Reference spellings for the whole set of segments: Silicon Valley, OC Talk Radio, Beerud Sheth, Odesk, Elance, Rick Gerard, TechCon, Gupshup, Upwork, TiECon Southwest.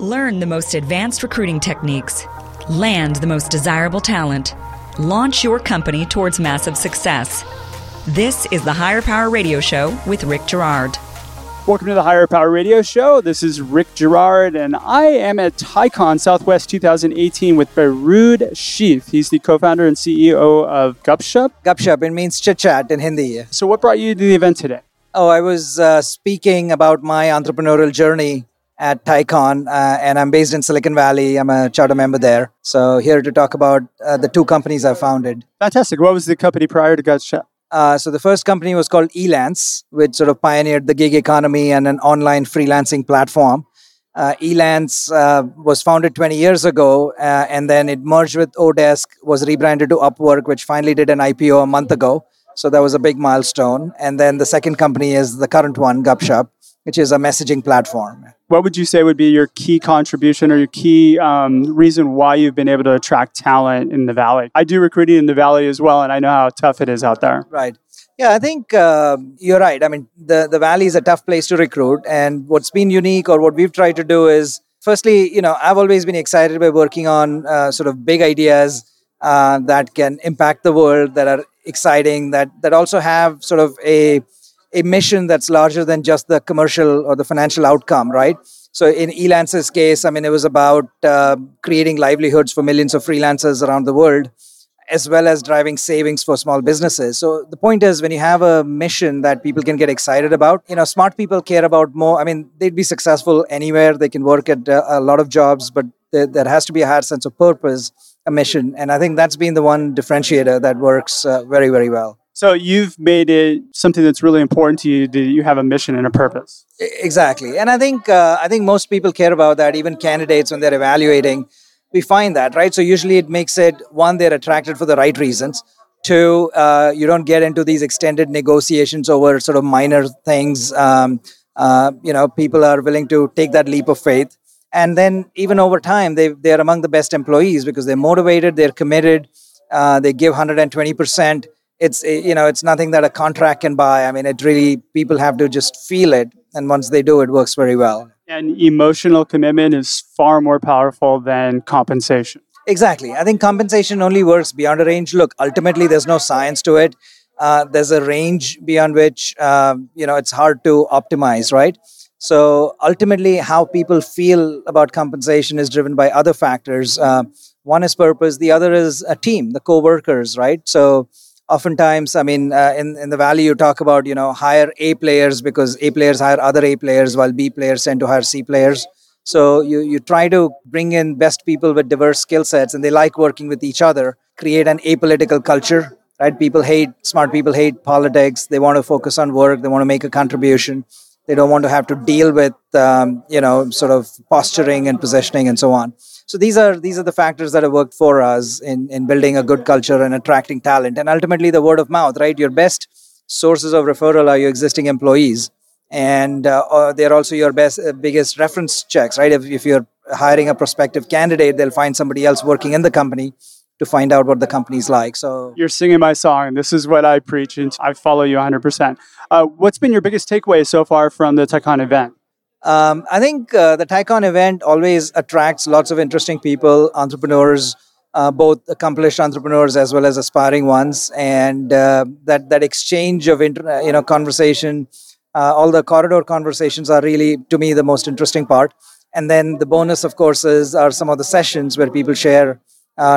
Learn the most advanced recruiting techniques. Land the most desirable talent. Launch your company towards massive success. This is the Higher Power Radio Show with Rick Gerard. Welcome to the Higher Power Radio Show. This is Rick Gerard, and I am at TiECon Southwest 2018 with Beerud Sheth. He's the co-founder and CEO of Gupshup. Gupshup, it means chit-chat in Hindi. So what brought you to the event today? Oh, I was speaking about my entrepreneurial journey at TiECon, and I'm based in Silicon Valley. I'm a charter member there. So here to talk about the two companies I founded. Fantastic. What was the company prior to Gupshup? So the first company was called Elance, which sort of pioneered the gig economy and an online freelancing platform. Elance was founded 20 years ago, and then it merged with Odesk, was rebranded to Upwork, which finally did an IPO a month ago. So that was a big milestone. And then the second company is the current one, Gupshup, which is a messaging platform. What would you say would be your key contribution or your key reason why you've been able to attract talent in the Valley? I do recruiting in the Valley as well, and I know how tough it is out there. Right. Yeah, I think you're right. I mean, the Valley is a tough place to recruit. And what's been unique or what we've tried to do is, firstly, you know, I've always been excited by working on sort of big ideas that can impact the world, that are exciting, that also have sort of a mission that's larger than just the commercial or the financial outcome, right? So in Elance's case, I mean, it was about creating livelihoods for millions of freelancers around the world, as well as driving savings for small businesses. So the point is, when you have a mission that people can get excited about, you know, smart people care about more. I mean, they'd be successful anywhere. They can work at a lot of jobs, but there has to be a higher sense of purpose, a mission. And I think that's been the one differentiator that works very, very well. So you've made it something that's really important to you. Do you have a mission and a purpose? Exactly. And I think most people care about that, even candidates when they're evaluating. We find that, right? So usually it makes it, one, they're attracted for the right reasons. Two, you don't get into these extended negotiations over sort of minor things. You know, people are willing to take that leap of faith. And then even over time, they're among the best employees because they're motivated, they're committed, they give 120%. It's nothing that a contract can buy. I mean, it really, people have to just feel it. And once they do, it works very well. And emotional commitment is far more powerful than compensation. Exactly. I think compensation only works beyond a range. Look, ultimately, there's no science to it. There's a range beyond which, it's hard to optimize, right? So ultimately, how people feel about compensation is driven by other factors. One is purpose. The other is a team, the co-workers, right? So oftentimes, I mean, in the Valley, you talk about, you know, hire A players because A players hire other A players while B players tend to hire C players. So you try to bring in best people with diverse skill sets and they like working with each other, create an apolitical culture, right? Smart people hate politics. They want to focus on work. They want to make a contribution. They don't want to have to deal with, sort of posturing and positioning and so on. So these are the factors that have worked for us in building a good culture and attracting talent. And ultimately, the word of mouth, right? Your best sources of referral are your existing employees. And they're also your biggest reference checks, right? If you're hiring a prospective candidate, they'll find somebody else working in the company to find out what the company's like. So you're singing my song. This is what I preach, and I follow you 100%. What's been your biggest takeaway so far from the TechCon event? I think the TiECon event always attracts lots of interesting people, entrepreneurs, both accomplished entrepreneurs as well as aspiring ones, and that exchange of conversation, all the corridor conversations are really, to me, the most interesting part. And then the bonus, of course, are some of the sessions where people share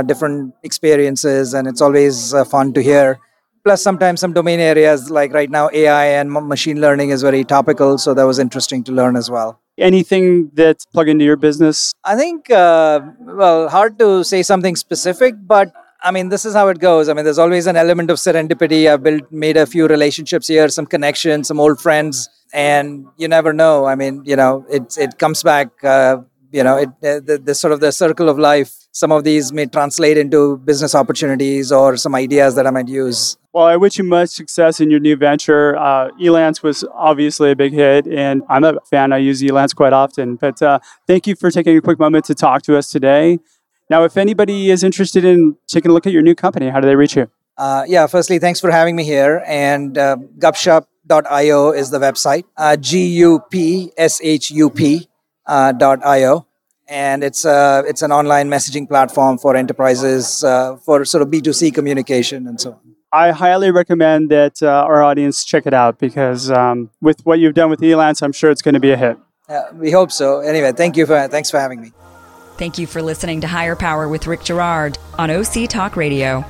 different experiences, and it's always fun to hear. Plus, sometimes some domain areas, like right now, AI and machine learning is very topical. So that was interesting to learn as well. Anything that's plugged into your business? I think, hard to say something specific, but I mean, this is how it goes. I mean, there's always an element of serendipity. I've made a few relationships here, some connections, some old friends, and you never know. I mean, you know, it comes back, the sort of the circle of life. Some of these may translate into business opportunities or some ideas that I might use. Well, I wish you much success in your new venture. Elance was obviously a big hit, and I'm a fan. I use Elance quite often. But thank you for taking a quick moment to talk to us today. Now, if anybody is interested in taking a look at your new company, how do they reach you? Firstly, thanks for having me here. And gupshup.io is the website, Gupshup.io. And it's an online messaging platform for enterprises, for sort of B2C communication and so on. I highly recommend that our audience check it out because with what you've done with Elance, I'm sure it's going to be a hit. We hope so. Anyway, thanks for having me. Thank you for listening to Higher Power with Rick Gerard on OC Talk Radio.